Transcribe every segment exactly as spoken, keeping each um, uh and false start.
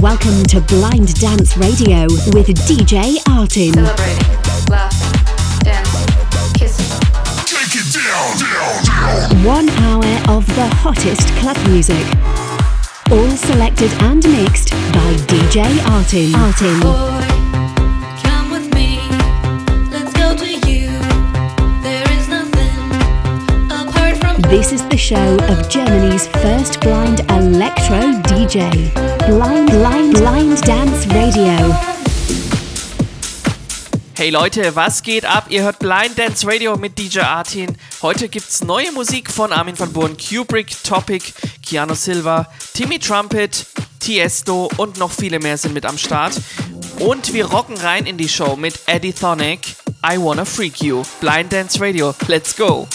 Welcome to Blind Dance Radio with D J Artin. Celebrate, laugh, dance, kiss. Take it down, down, down. One hour of the hottest club music, all selected and mixed by D J Artin. Artin. Boy. This is the show of Germany's first blind electro D J. Blind, blind, blind Dance Radio. Hey Leute, was geht ab? Ihr hört Blind Dance Radio mit D J Artin. Heute gibt's neue Musik von Armin van Buuren, Kubrick, Topic, Keanu Silva, Timmy Trumpet, Tiesto und noch viele mehr sind mit am Start. Und wir rocken rein in die Show mit Eddie Thonic, I Wanna Freak You. Blind Dance Radio, let's go!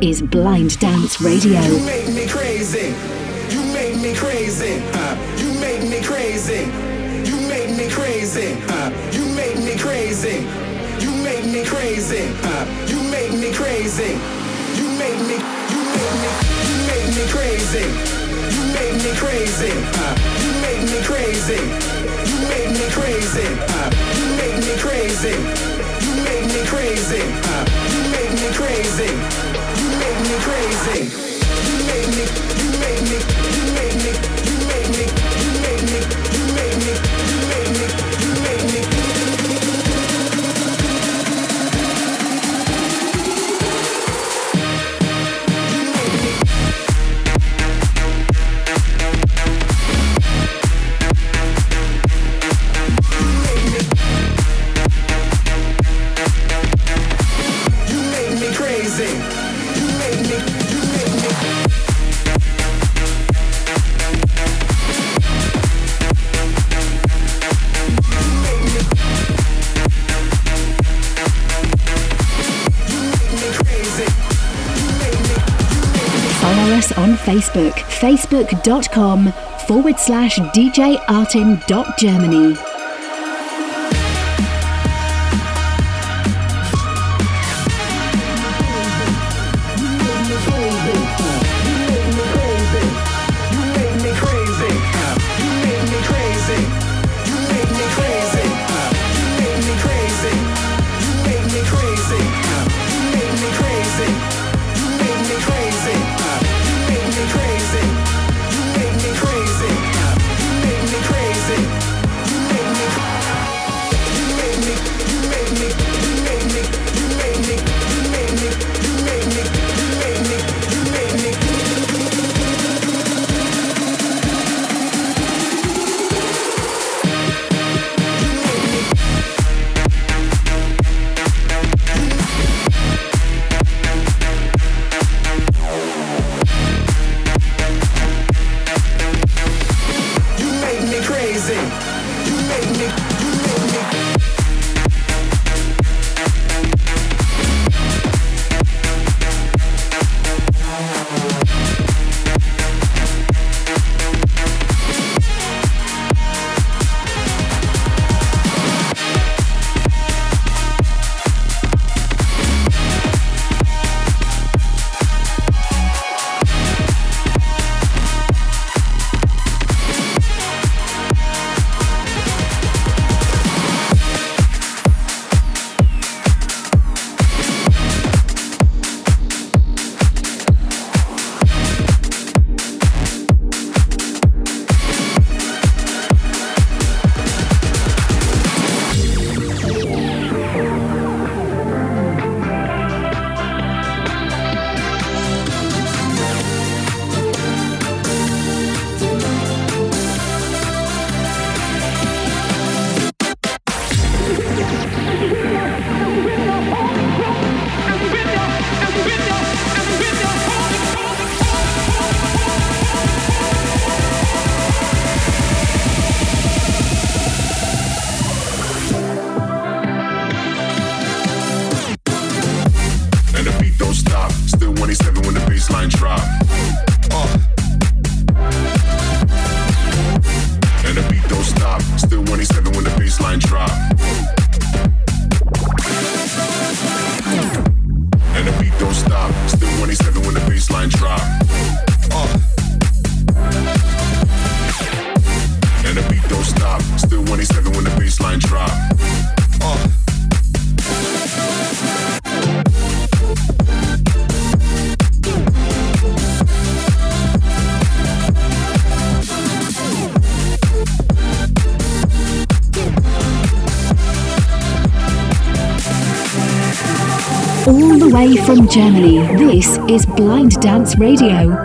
Is Blind Dance Radio. You make me crazy. You make me crazy. Uh, you make me crazy. You make me crazy. Uh, you make me crazy. You make me crazy. Uh, you make me crazy. You make me. You make me. You make me crazy. You make me crazy. Uh, you make me crazy. You make me crazy. Uh, you make me crazy. You make me crazy. Uh, you make me crazy. You make me crazy. You make me, you make me, you make me, you make me, you make me, you make me, you make me, you make me, you make me. us on Facebook, facebook.com forward slash djartin.germany. Away from Germany, this is Blind Dance Radio.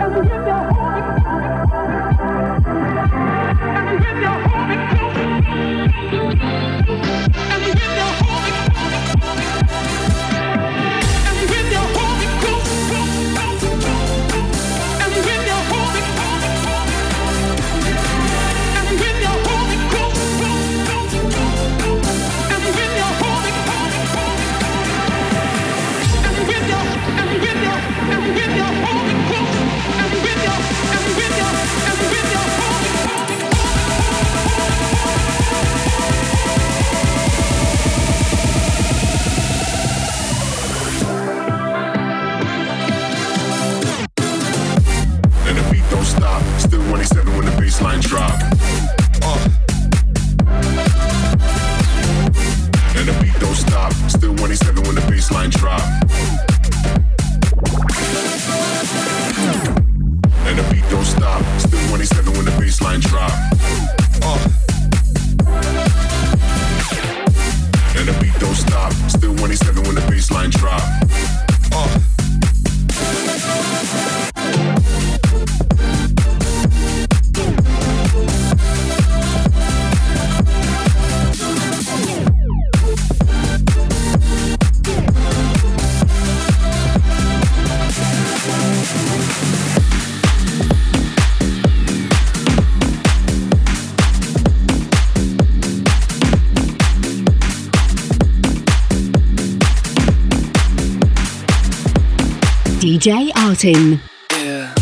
D J Artin. Yeah.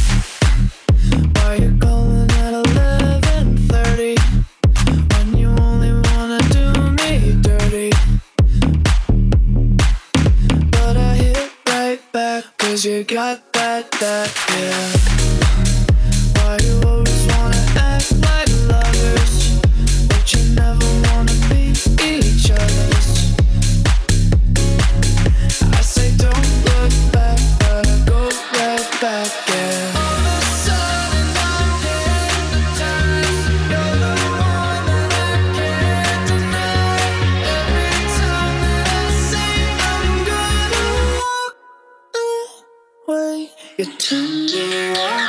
you got that, that, yeah. Why you always wanna act like lovers, but you never wanna be each other's? I say don't look back, but I go right back, yeah. You turn me around.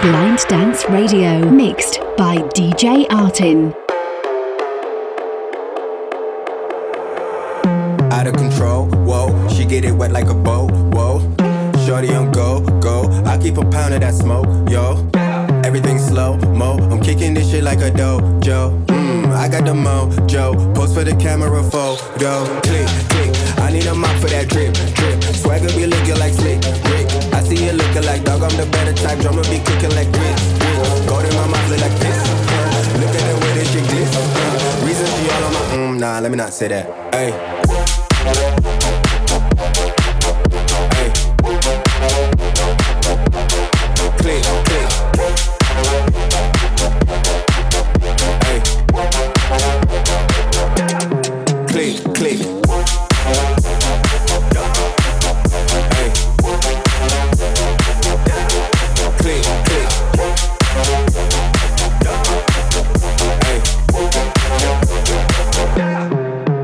Blind Dance Radio, mixed by D J Artin. Out of control, whoa, she get it wet like a boat, whoa. Shorty on go, go, I keep a pound of that smoke, yo. Everything slow, mo, I'm kicking this shit like a dojo. Mmm, I got the mojo, post for the camera photo. Click, click, I need a mop for that drip, drip. Swagger be looking like slick, Rick. I see you looking like dog, I'm the better type. Drummer be kicking like grits, grits. Gold in my mouth look like this. Uh, look at the way this shit glitz. Uh, reason for y'all on my mm, nah, let me not say that. Ayy. Ayy. Click, click. Ayy. Click, click. Click, click. Hey.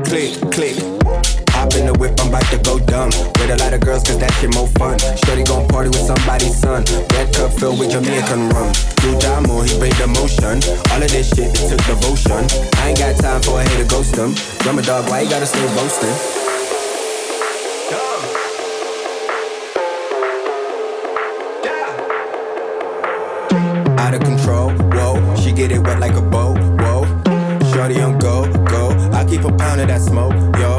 Click, click. Hop in the whip, I'm about to go dumb. With a lot of girls, cause that shit more fun. Shorty gon' party with somebody's son. Red cup filled with Jamaican rum. You die more, he made the motion. All of this shit, it took devotion. I ain't got time for a hater ghost him. Drummer dog, why you gotta stay boastin'? Out of control, whoa, she get it wet like a boat, whoa. Shorty on go, go, I keep a pound of that smoke, yo.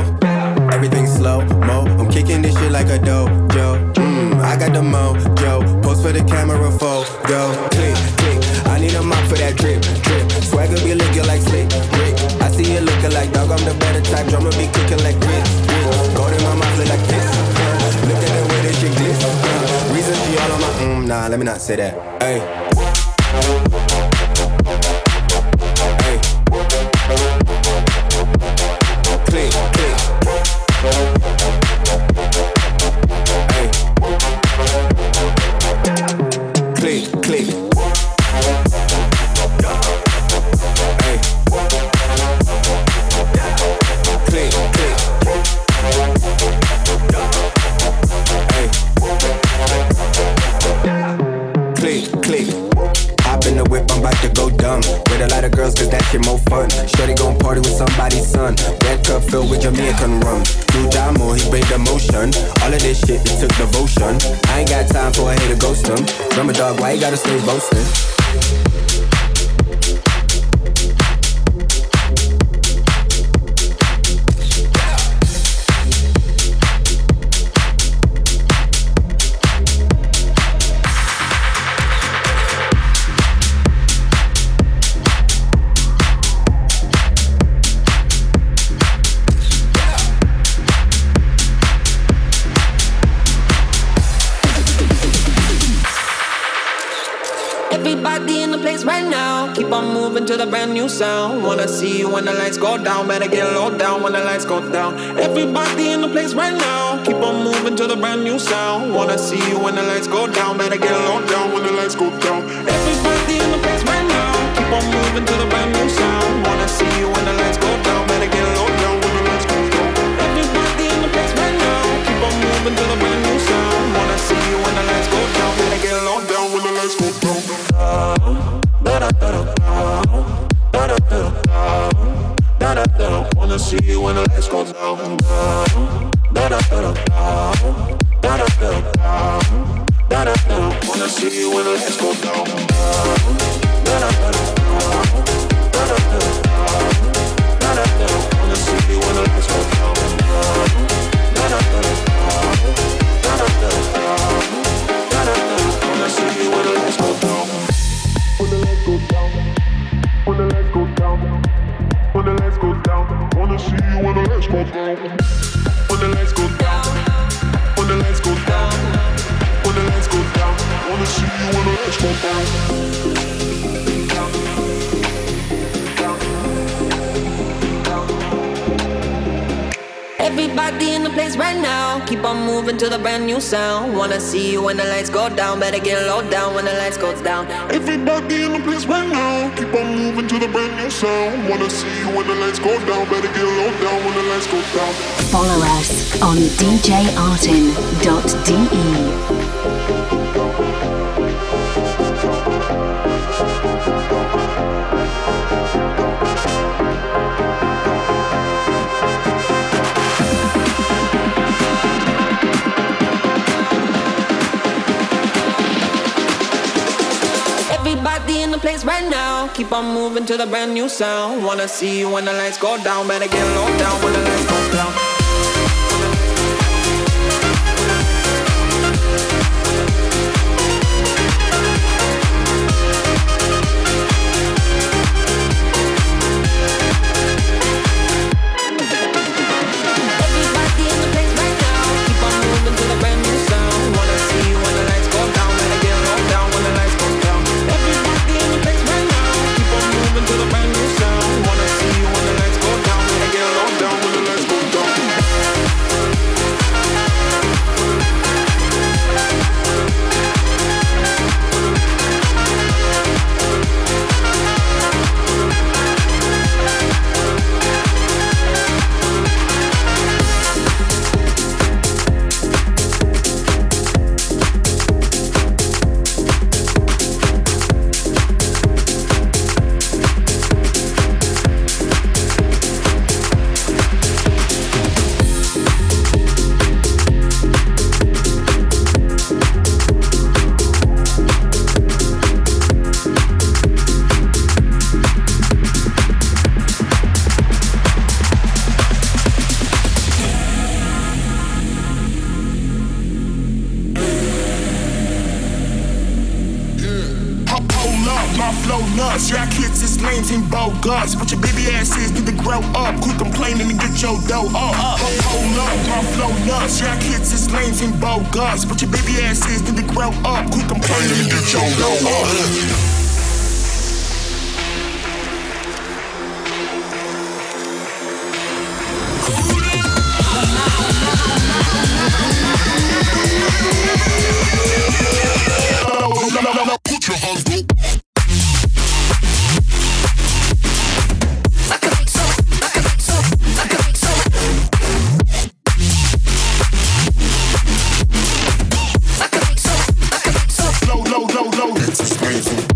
Everything slow, mo, I'm kicking this shit like a dojo. Mmm, I got the mojo, post for the camera photo. Click, click, I need a mop for that drip, drip. Swagger be looking like slick, Rick. I see you looking like dog, I'm the better type. Drummer be kicking like grits, grits. Gold in my mouth look like this, uh, look at the way this shit glitz, uh, reason for y'all on my mmm, nah, let me not say that, ayy. Hey. With a lot of girls, cause that shit more fun. Shorty gon' party with somebody's son. Red cup filled with Jamaican rum. Do Damo, he braved emotion. All of this shit, it took devotion. I ain't got time for a hater ghost him. Drummer dog, why you gotta stay boastin'? To the brand new sound. Wanna see you when the lights go down. Better get low down when the lights go down. Everybody in the place right now. Keep on moving to the brand new sound. Wanna see you when the lights go down. Better get low down when the lights go down. Everybody in the place right now. Keep on moving to the brand new sound. Wanna see you when the lights go down. Better get low down when the lights go down. Everybody in the place right now. Keep on moving to the brand new sound. Wanna see you when the lights go down. Better get low down when the lights go down. Uh, better, better. Wanna see you when the lights go down. Wanna see you when the lights go down. Wanna see you when the lights go down. When the lights go down, when the lights go down, when the lights go down, when the lights go down, wanna see you when the lights go down. Down, down, down. Everybody in the place right now, keep on moving to the brand new sound. Wanna see you when the lights go down, better get low down when the lights go down. Everybody in the place right now, keep on moving to the brand new sound. Wanna see you when the lights go down, better get low down when the lights go down. Follow us on D J Artin dot D E. Everybody in the place right now. Keep on moving to the brand new sound. Wanna see you when the lights go down. Better get low down when the lights go down. But your baby asses need to grow up. Quit complaining and get your dough up. Hold up, my flow nuts. Y'all kids is lames and bogus. But your baby asses need to grow up. Quit complaining and get your dough up. It's crazy.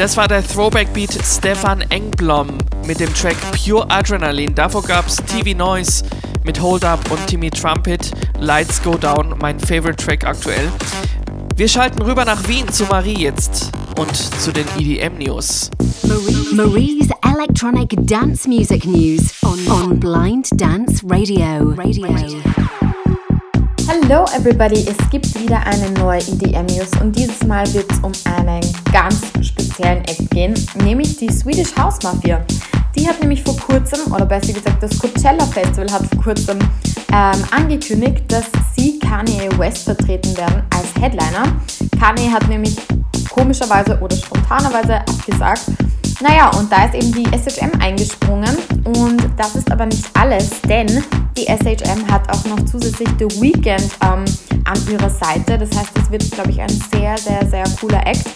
Das war der Throwback-Beat Stefan Engblom mit dem Track Pure Adrenaline. Davor gab's T V Noise mit Hold Up und Timmy Trumpet, Lights Go Down, mein Favorite Track aktuell. Wir schalten rüber nach Wien zu Marie jetzt und zu den E D M-News. Marie, Marie's Electronic Dance Music News on, on Blind Dance Radio. Radio. Hallo everybody, es gibt wieder eine neue E D M-News und dieses Mal wird es um einen ganz speziellen Act gehen, nämlich die Swedish House Mafia. Die hat nämlich vor kurzem, oder besser gesagt das Coachella Festival hat vor kurzem ähm, angekündigt, dass sie Kanye West vertreten werden als Headliner. Kanye hat nämlich komischerweise oder spontanerweise abgesagt. Naja, und da ist eben die S H M eingesprungen und das ist aber nicht alles, denn die S H M hat auch noch zusätzlich The Weeknd ähm, an ihrer Seite. Das heißt, es wird, glaube ich, ein sehr, sehr, sehr cooler Act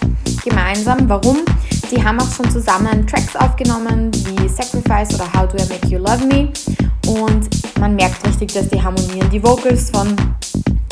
gemeinsam. Warum? Die haben auch schon zusammen Tracks aufgenommen, wie Sacrifice oder How Do I Make You Love Me, und man merkt richtig, dass die harmonieren. Die Vocals von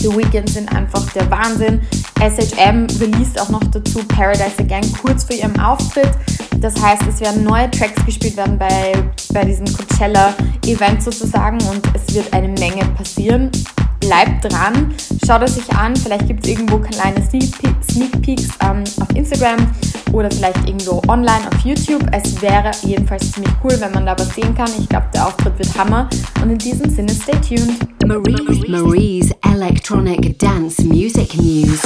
The Weeknd sind einfach der Wahnsinn. S H M released auch noch dazu Paradise Again kurz vor ihrem Auftritt. Das heißt, es werden neue Tracks gespielt werden bei, bei diesem Coachella-Event sozusagen und es wird eine Menge passieren. Bleibt dran, schaut es euch an, vielleicht gibt es irgendwo kleine Sneak Peeks, Sneak Peeks ähm, auf Instagram oder vielleicht irgendwo online auf YouTube. Es wäre jedenfalls ziemlich cool, wenn man da was sehen kann. Ich glaube, der Auftritt wird Hammer und in diesem Sinne, stay tuned. Marie's, Marie's Electronic Dance Music News.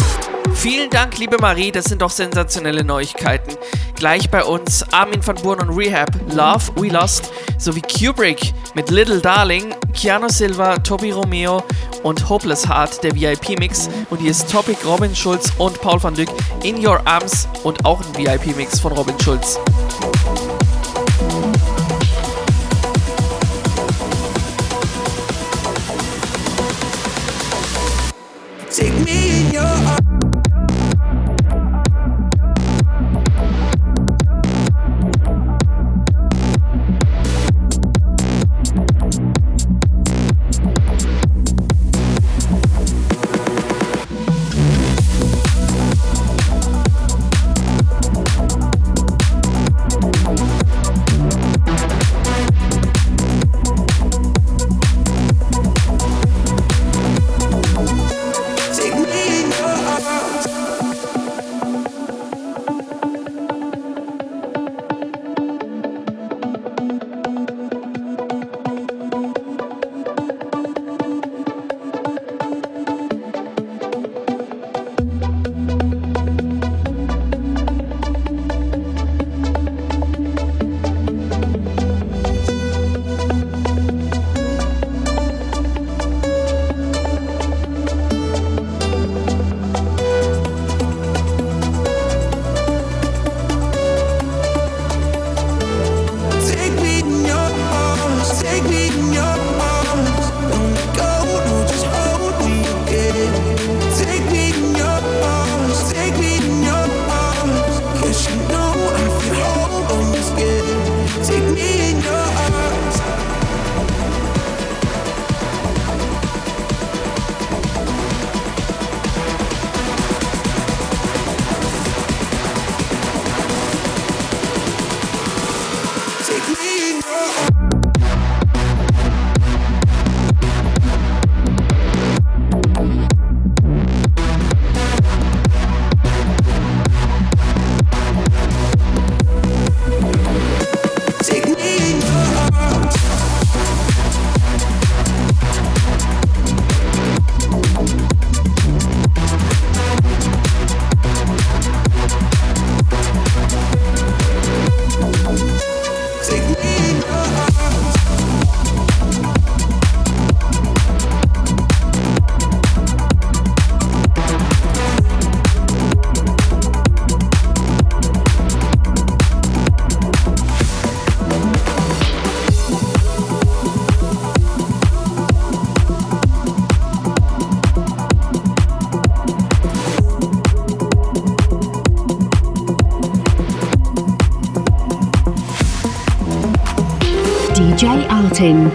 Vielen Dank, liebe Marie, das sind doch sensationelle Neuigkeiten. Gleich bei uns Armin van Buuren und Rehab, Love We Lost, sowie Kubrick mit Little Darling, Keanu Silva, Tobi Romeo und Hopeless Heart, der V I P-Mix. Und hier ist Topic, Robin Schulz und Paul van Dyk, In Your Arms und auch ein V I P-Mix von Robin Schulz. Take me in your arms. D J Artin.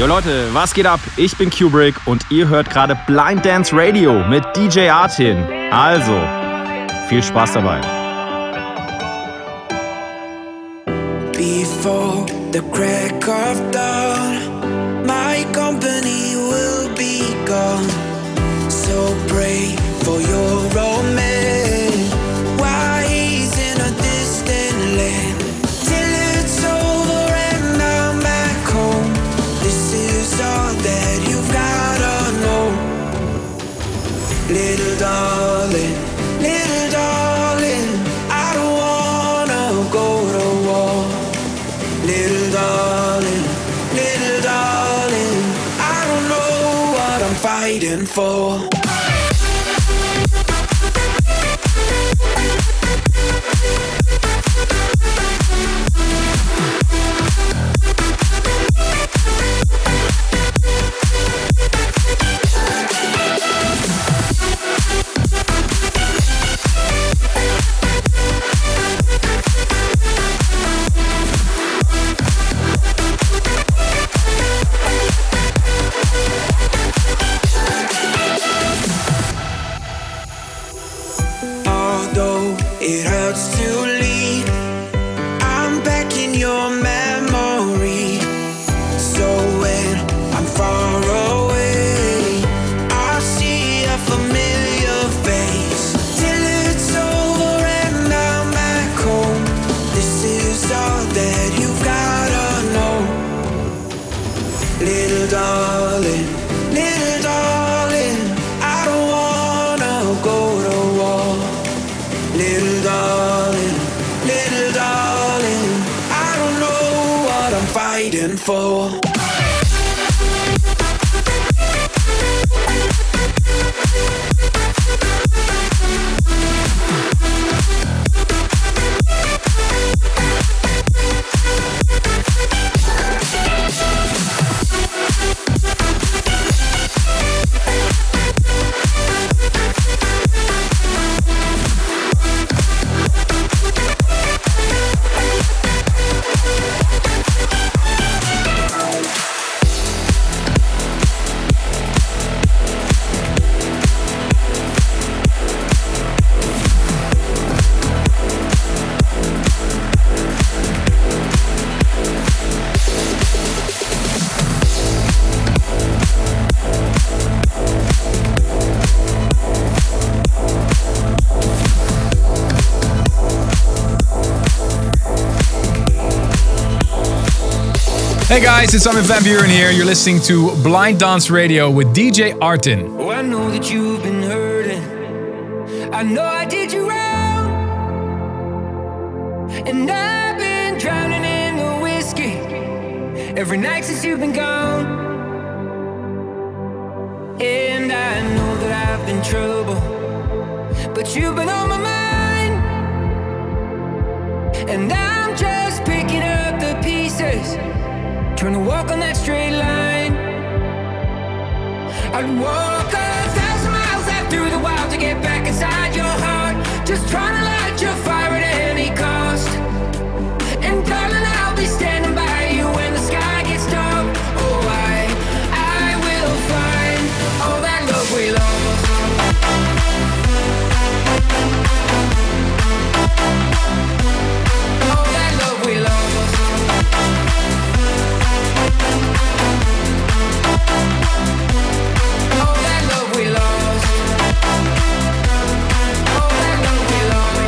Jo Leute, was geht ab? Ich bin Kubrick und ihr hört gerade Blind Dance Radio mit D J Artin. Also, viel Spaß dabei. Before the crack of dawn, my company will be gone. So pray for your romance. Little darling, little darling, I don't wanna go to war. Little darling, little darling, I don't know what I'm fighting for. Hey guys, it's Armin van Buuren here. You're listening to Blind Dance Radio with D J Artin. Oh, I know that you've been hurting. I know I did you wrong. And I've been drowning in the whiskey every night since you've been gone. And I know that I've been trouble, but you've been on my mind. And I'm just picking up the pieces, trying to walk on that straight line. I'd walk a thousand miles out through the wild to get back inside your heart. Just trying to light your fire at any cost. And darling, I'll be standing by you when the sky gets dark. Oh, I, I will find all that love we lost. All that love we lost. All that love we lost. All that love we lost.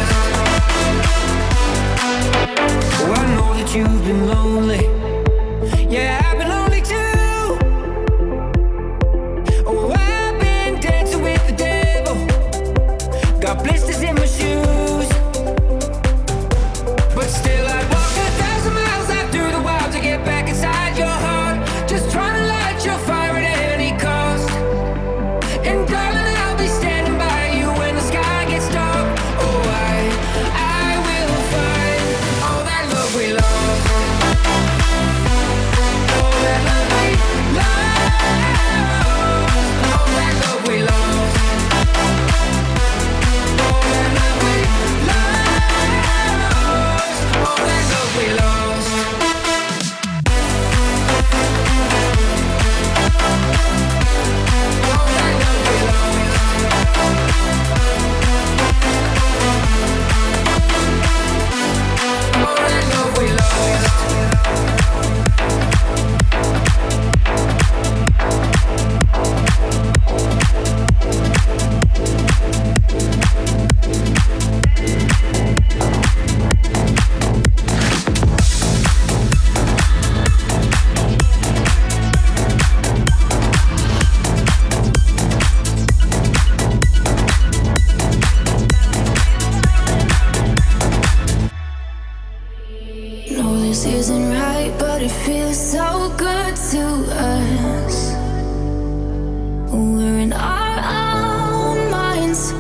when we're in our own minds,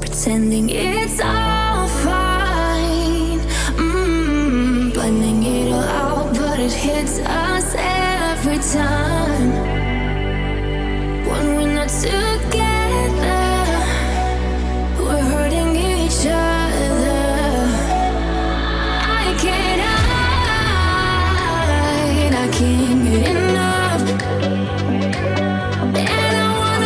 pretending it's all fine, mm-hmm. blending it all out, but it hits us every time when we're not together. We're hurting each other. I can't hide, I can't get enough, and I want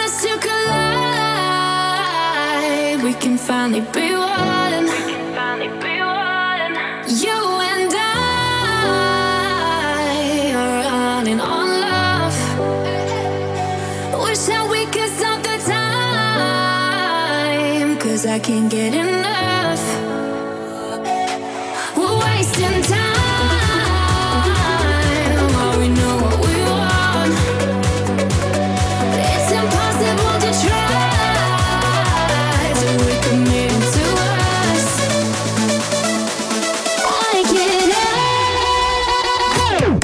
us to collide. We can finally be one. We're wasting time while we know what we want, but it's impossible to try. I can't get enough. We're wasting time while we know what we want, but it's impossible to try to recommit to us. I can't help.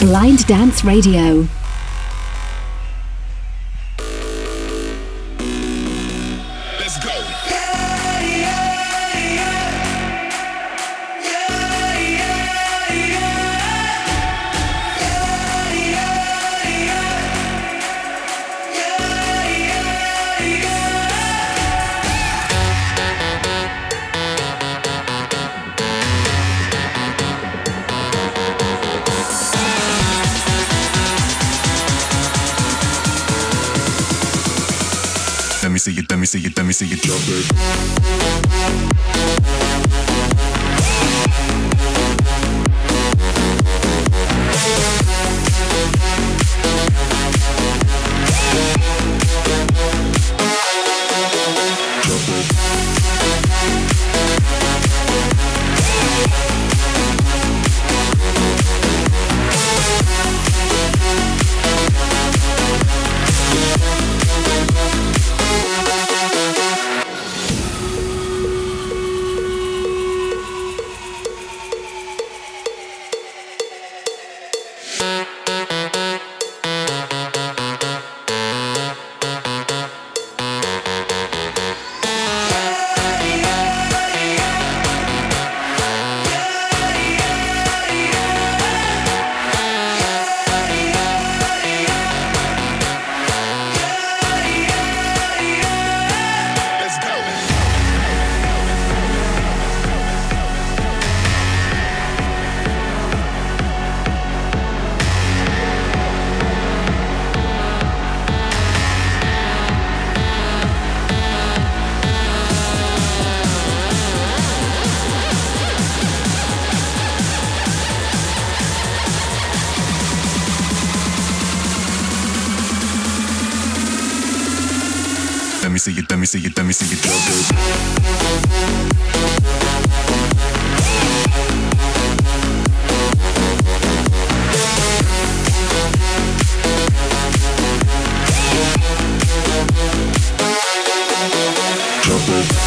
Blind Dance Radio. Let me see you, let me see you, let me see you jump it. let me see it, let me see it, let me see it, drop it. Drop it.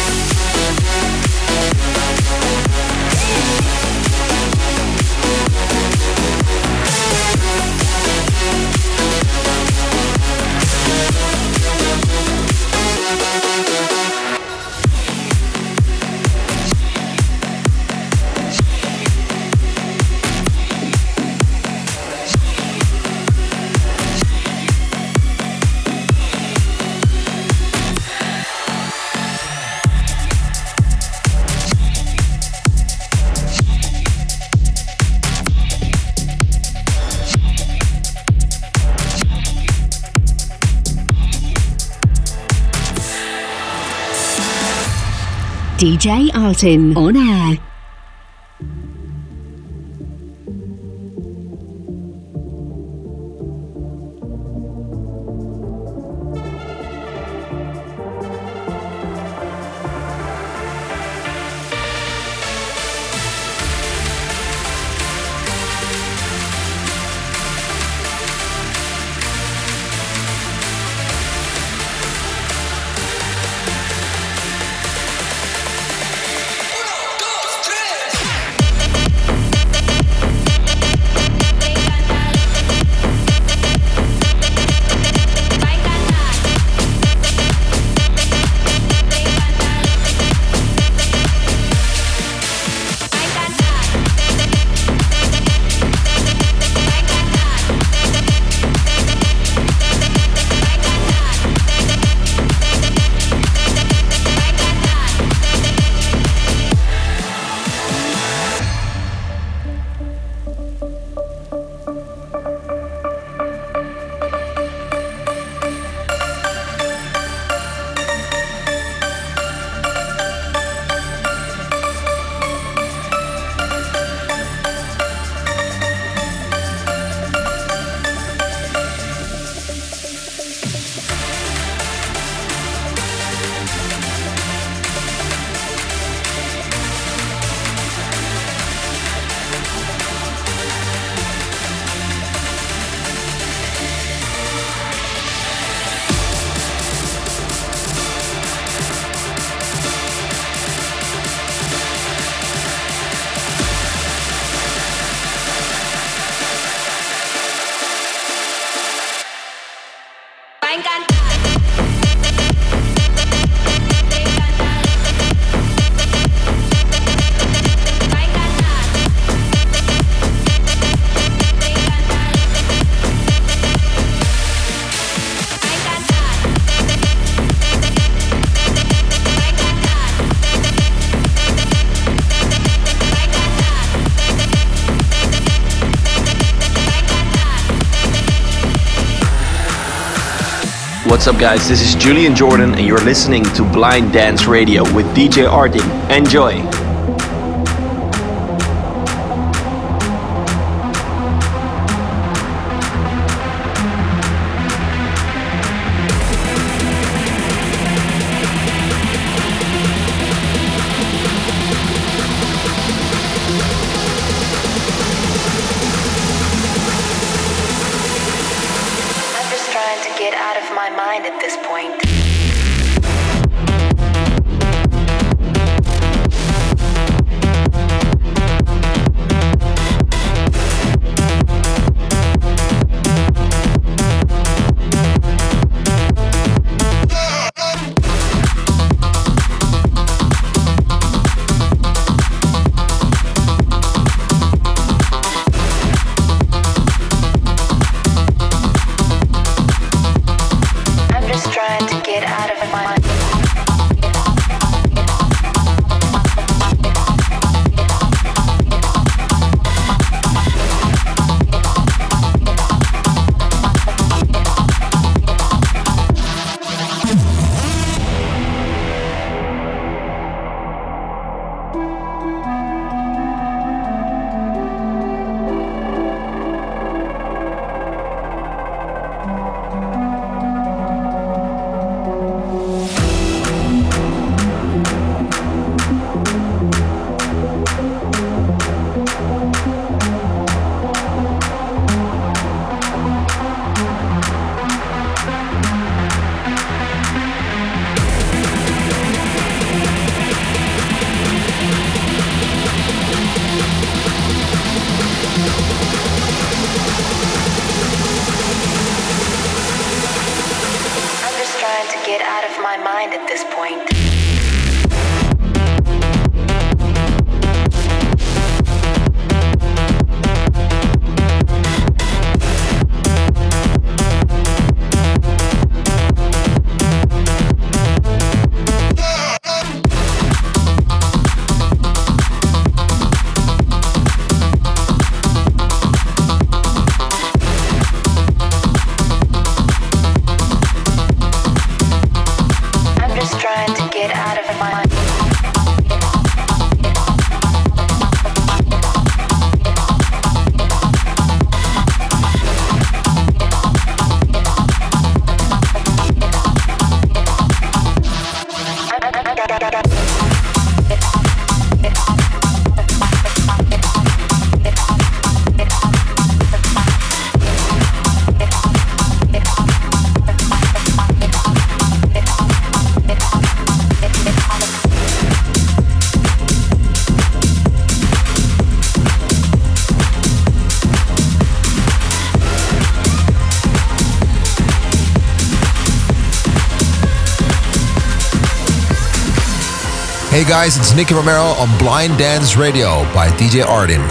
D J Artin on air. What's up guys, this is Julian Jordan and you're listening to Blind Dance Radio with D J Artin. Enjoy! Point. bit out of my mind at this point. Hey guys, it's Nicky Romero on Blind Dance Radio by D J Artin.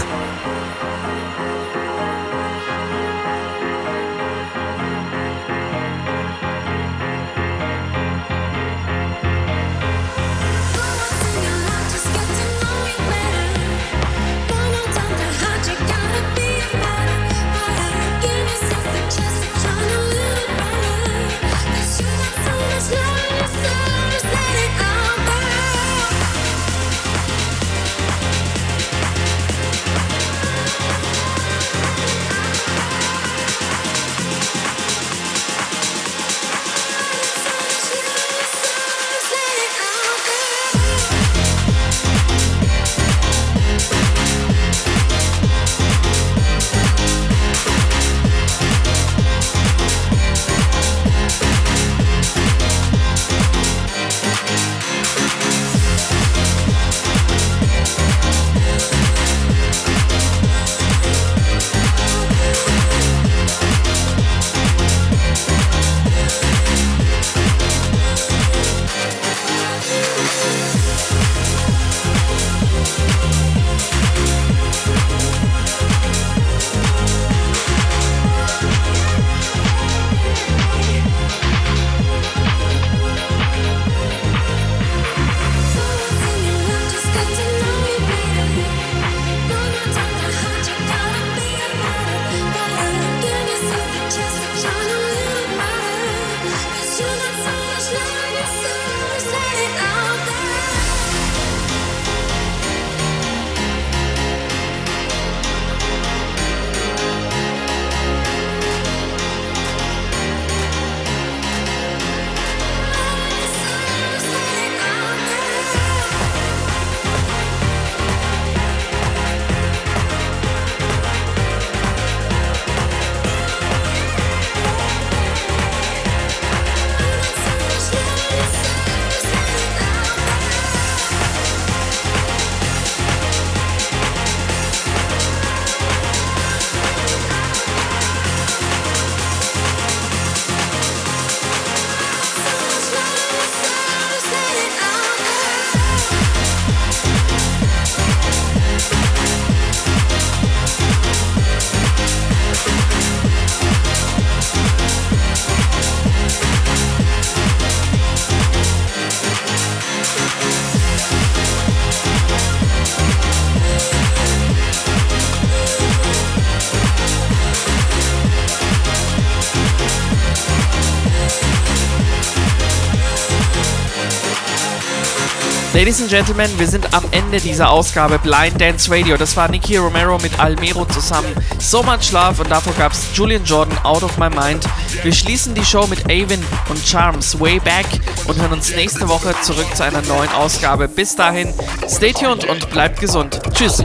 Ladies and Gentlemen, wir sind am Ende dieser Ausgabe Blind Dance Radio. Das war Nicky Romero mit Almero zusammen. So much Schlaf und davor gab's Julian Jordan, Out of My Mind. Wir schließen die Show mit Avin und Charms, Way Back, und hören uns nächste Woche zurück zu einer neuen Ausgabe. Bis dahin, stay tuned und bleibt gesund. Tschüss.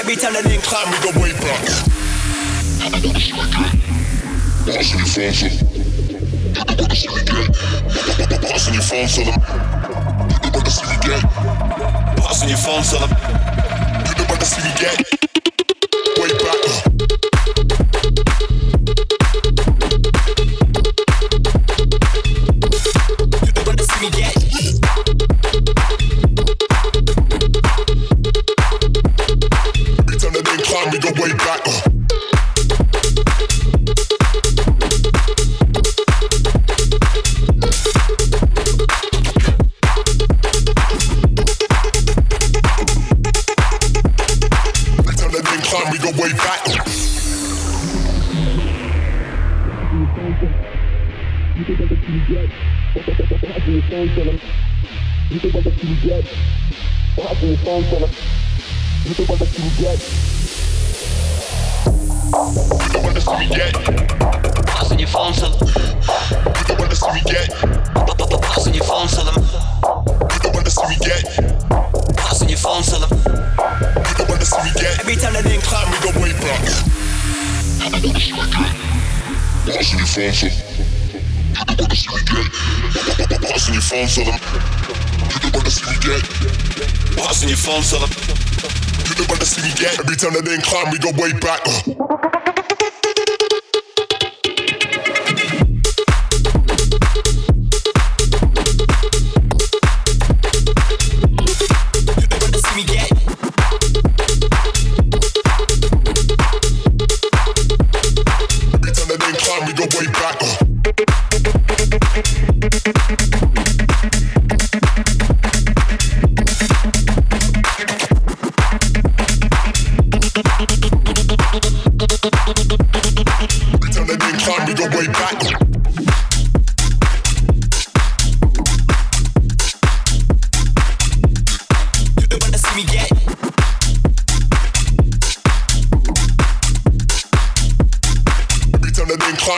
Every time that nigga climb, we go way back. I wanna see me get, boss in your phone for them. Nigga wanna see me get, boss in your phone for them. Nigga wanna see me get, boss in your phone for them. Climb,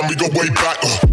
we go way back.